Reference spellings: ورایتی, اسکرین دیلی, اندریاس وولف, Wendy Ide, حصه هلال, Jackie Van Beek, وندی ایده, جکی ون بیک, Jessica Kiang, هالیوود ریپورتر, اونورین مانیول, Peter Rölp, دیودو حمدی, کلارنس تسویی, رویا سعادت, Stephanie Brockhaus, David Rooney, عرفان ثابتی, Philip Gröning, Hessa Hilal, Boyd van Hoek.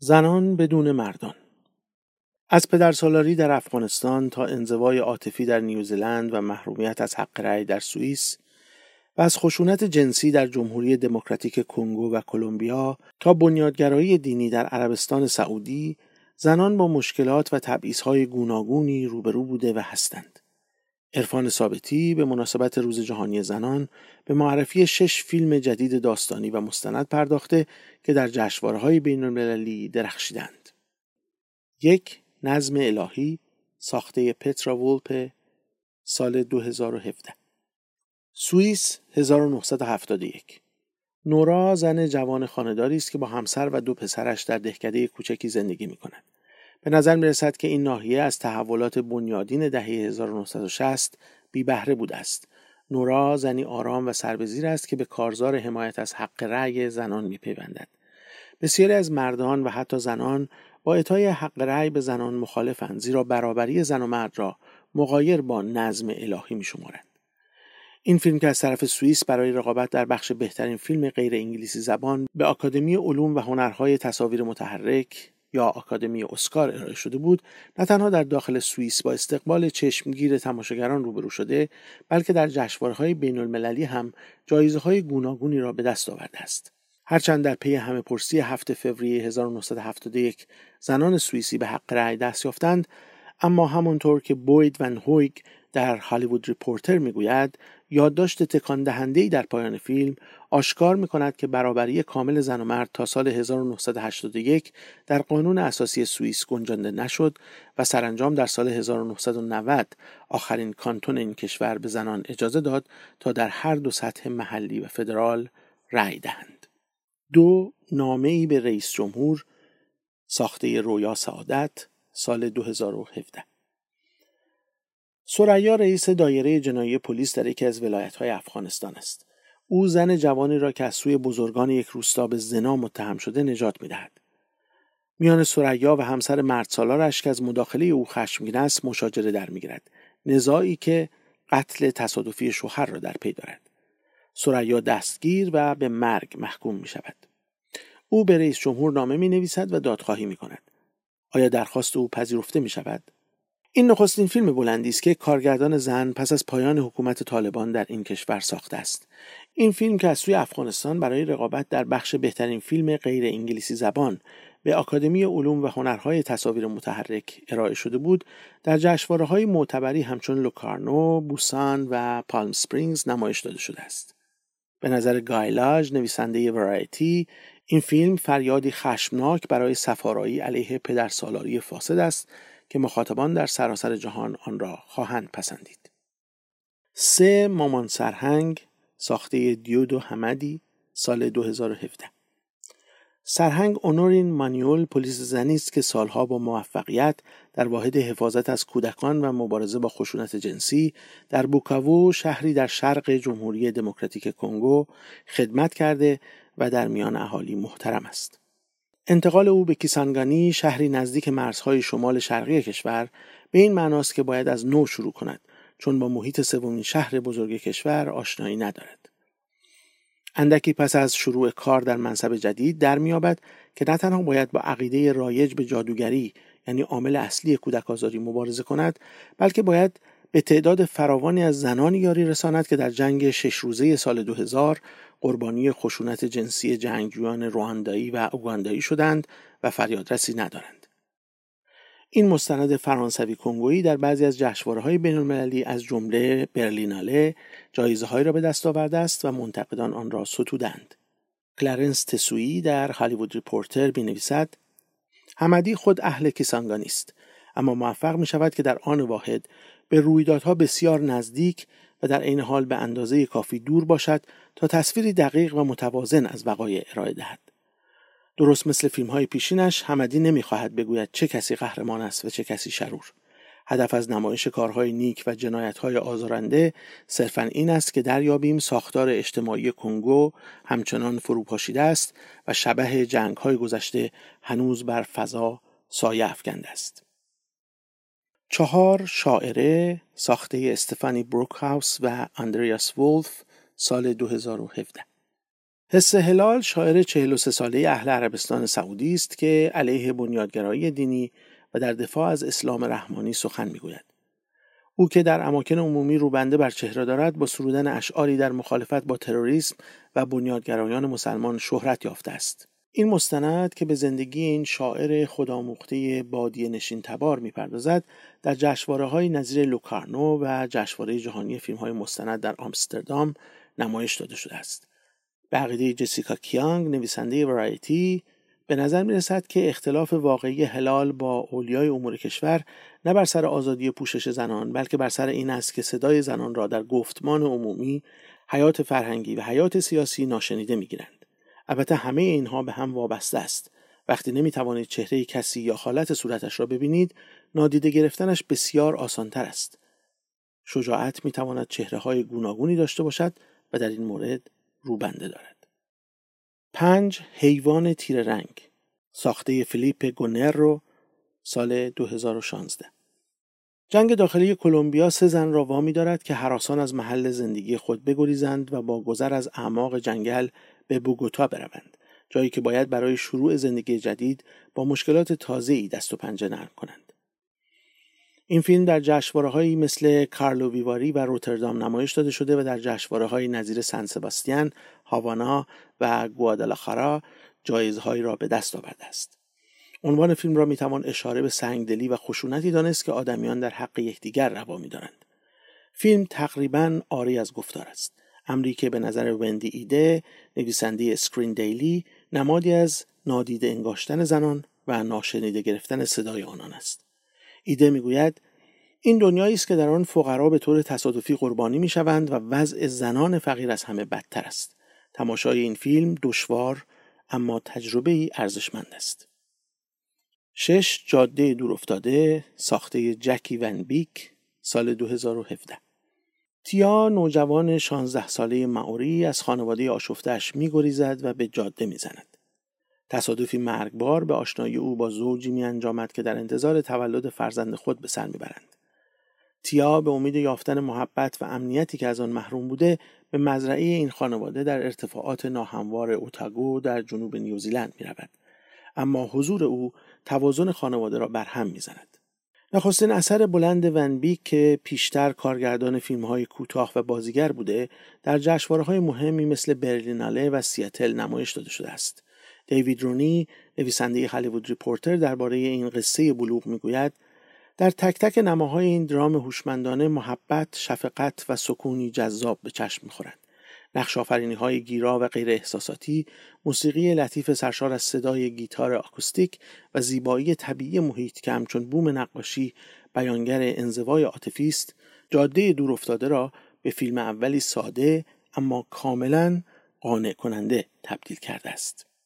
زنان بدون مردان. از پدرسالاری در افغانستان تا انزوای عاطفی در نیوزلند و محرومیت از حق رأی در سوئیس و از خشونت جنسی در جمهوری دموکراتیک کنگو و کلمبیا تا بنیادگرایی دینی در عربستان سعودی، زنان با مشکلات و تبعیض‌های گوناگونی روبرو بوده و هستند. عرفان ثابتی به مناسبت روز جهانی زنان به معرفی 6 فیلم جدید داستانی و مستند پرداخته که در جشنواره‌های بین‌المللی درخشیدند. 1. نظم الهی، ساخته پتر رولپ، سال 2017. سوئیس 1971. نورا زن جوان خانه‌داری است که با همسر و 2 پسرش در دهکده کوچکی زندگی می‌کند. به نظر می‌رسد که این ناحیه از تحولات بنیادین دهه 1960 بی بهره بوده است. نورا زنی آرام و سربزیر است که به کارزار حمایت از حق رأی زنان می‌پیوندد. بسیاری از مردان و حتی زنان با اعطای حق رأی به زنان مخالفند، زیرا برابری زن و مرد را مغایر با نظم الهی می‌شمارند. این فیلم که از طرف سوئیس برای رقابت در بخش بهترین فیلم غیر انگلیسی زبان به آکادمی علوم و هنرهای تصاویر متحرک یا آکادمی اسکار ارائه شده بود، نه تنها در داخل سوئیس با استقبال چشمگیر تماشاگران روبرو شده، بلکه در جشنواره‌های بین‌المللی هم جایزه‌های گوناگونی را به دست آورده است. هرچند در پی همه‌پرسی 7 فوریه 1971 زنان سوئیسی به حق رأی دست یافتند، اما همانطور که بوید ون هویک در هالیوود ریپورتر میگوید، یادداشت تکان دهنده‌ای در پایان فیلم آشکار می‌کند که برابری کامل زن و مرد تا سال 1981 در قانون اساسی سوئیس گنجانده نشد و سرانجام در سال 1990 آخرین کانتون این کشور به زنان اجازه داد تا در هر دو سطح محلی و فدرال رأی دهند. 2. نامه‌ای به رئیس جمهور، ساخته رویا سعادت، سال 2017. سریا رئیس دایره جنایی پلیس در یکی از ولایت‌های افغانستان است. او زن جوانی را که از سوی بزرگان یک روستا به زنا متهم شده نجات می‌دهد. میان سریا و همسر مردسالارش که از مداخله او خشمگین است، مشاجره در می‌گیرد. نزاعی که قتل تصادفی شوهر را در پی دارد. سریا دستگیر و به مرگ محکوم می‌شود. او به رئیس جمهور نامه می‌نویسد و دادخواهی می‌کند. آیا درخواست او پذیرفته می‌شود؟ این نخستین فیلم بلندی است که کارگردان زن پس از پایان حکومت طالبان در این کشور ساخته است. این فیلم که از سوی افغانستان برای رقابت در بخش بهترین فیلم غیر انگلیسی زبان به آکادمی علوم و هنرهای تصاویر متحرک ارائه شده بود، در جشنواره‌های معتبری همچون لوکارنو، بوسان و پالم اسپرینگز نمایش داده شده است. به نظر گایلارد، نویسنده ورایتی، این فیلم فریادی خشمناک برای سفارایی علیه پدرسالاری فاسد است که مخاطبان در سراسر جهان آن را خواهند پسندید. 3. مامان سرهنگ، ساخته دیودو حمدی، سال 2017. سرهنگ اونورین مانیول پلیس زنی است که سالها با موفقیت در واحد حفاظت از کودکان و مبارزه با خشونت جنسی در بوکاوو، شهری در شرق جمهوری دموکراتیک کنگو، خدمت کرده و در میان اهالی محترم است. انتقال او به کیسانگانی، شهری نزدیک مرزهای شمال شرقی کشور، به این معناست که باید از نو شروع کند، چون با محیط سومین شهر بزرگ کشور آشنایی ندارد. اندکی پس از شروع کار در منصب جدید درمی‌یابد که نه تنها باید با عقیده رایج به جادوگری، یعنی عامل اصلی کودک آزاری، مبارزه کند، بلکه باید به تعداد فراوانی از زنان یاری رساند که در جنگ 6 روزه سال 2000 قربانی خشونت جنسی جنگجویان رواندایی و اوگاندایی شدند و فریادرسی ندارند. این مستند فرانسوی کنگویی در بعضی از جشنواره‌های بین‌المللی از جمله برلیناله جایزه‌هایی را به دست آورده است و منتقدان آن را ستودند. کلارنس تسویی در هالیوود ریپورتر می‌نویسد: حمدی خود اهل کیسانگانی است، اما موفق می‌شود که در آن واحد به رویدادها بسیار نزدیک و در عین حال به اندازه کافی دور باشد تا تصویری دقیق و متوازن از وقایع ارائه دهد. درست مثل فیلم‌های پیشینش، حمدی نمی‌خواهد بگوید چه کسی قهرمان است و چه کسی شرور. هدف از نمایش کارهای نیک و جنایت‌های آزارنده صرفاً این است که دریابیم ساختار اجتماعی کنگو همچنان فروپاشیده است و شبح جنگ‌های گذشته هنوز بر فضا سایه افکنده است. 4. شاعره، ساخته استفانی بروکهاوس و اندریاس وولف، سال 2017. حصه هلال شاعر 43 ساله اهل عربستان سعودی است که علیه بنیادگرایی دینی و در دفاع از اسلام رحمانی سخن میگوید. او که در اماکن عمومی روبنده بر چهره دارد با سرودن اشعاری در مخالفت با تروریسم و بنیادگرایان مسلمان شهرت یافته است. این مستند که به زندگی این شاعر خودآموخته بادیه نشین تبار میپردازد در جشنواره‌های نظیر لوکارنو و جشنواره جهانی فیلم‌های مستند در آمستردام نمایش داده شده است. به عقیده جسیکا کیانگ نویسنده ورایتی به نظر می رسد که اختلاف واقعی هلال با اولیای امور کشور نه بر سر آزادی پوشش زنان بلکه بر سر این است که صدای زنان را در گفتمان عمومی، حیات فرهنگی و حیات سیاسی ناشنیده می گیرند. البته همه اینها به هم وابسته است. وقتی نمی توانید چهره کسی یا حالت صورتش را ببینید، نادیده گرفتنش بسیار آسان‌تر است. شجاعت می تواند چهره‌های گوناگونی داشته باشد و در این مورد روبنده دارد. 5. حیوان تیر رنگ ساخته فیلیپ گونر رو سال 2016. جنگ داخلی کلمبیا 3 زن را وامی دارد که هراسان از محل زندگی خود بگریزند و با گذر از اعماق جنگل به بوگوتا بروند، جایی که باید برای شروع زندگی جدید با مشکلات تازه‌ای دست و پنجه نرم کنند. این فیلم در جشنواره‌هایی مثل کارلو ویواری و روتردام نمایش داده شده و در جشنواره‌های نظیر سن سباستیان، هاوانا و گوادالاخارا جایزهایی را به دست آورده است. عنوان فیلم را میتوان اشاره به سنگدلی و خشونتی دانست که آدمیان در حق یکدیگر روا می‌دارند. فیلم تقریباً عاری از گفتار است. امری که به نظر وندی ایده نویسنده اسکرین دیلی نمادی از نادیده انگاشتن زنان و ناشنیده گرفتن صدای آنان است. ایده میگوید این دنیایی است که در آن فقرا به طور تصادفی قربانی میشوند و وضع زنان فقیر از همه بدتر است. تماشای این فیلم دشوار اما تجربه‌ای ارزشمند است. 6. جاده دورافتاده ساخته جکی ون بیک سال 2017. تیا نوجوان 16 ساله مائوری از خانواده آشفته‌اش می‌گریزد و به جاده میزند. تصادفی مرگبار به آشنایی او با زوجی می‌انجامد که در انتظار تولد فرزند خود به سر می‌برند. تیا به امید یافتن محبت و امنیتی که از آن محروم بوده به مزرعه این خانواده در ارتفاعات ناهموار اوتاگو در جنوب نیوزیلند می‌رود، اما حضور او توازن خانواده را برهم می‌زند. نخستین اثر بلند ون بیک که پیشتر کارگردان فیلم‌های کوتاه و بازیگر بوده در جشنواره‌های مهمی مثل برلیناله و سیاتل نمایش داده شده است. دیوید رونی نویسنده هالیوود ریپورتر درباره این قصه بلوغ میگوید در تک تک نماهای این درام هوشمندانه محبت، شفقت و سکونی جذاب به چشم می‌خورد. نقش‌آفرینی‌های گیرا و غیر احساساتی، موسیقی لطیف سرشار از صدای گیتار آکوستیک و زیبایی طبیعی محیط که همچون بوم نقاشی بیانگر انزوای عاطفی است، جاده دورافتاده را به فیلم اولی ساده اما کاملاً قانع کننده تبدیل کرده است.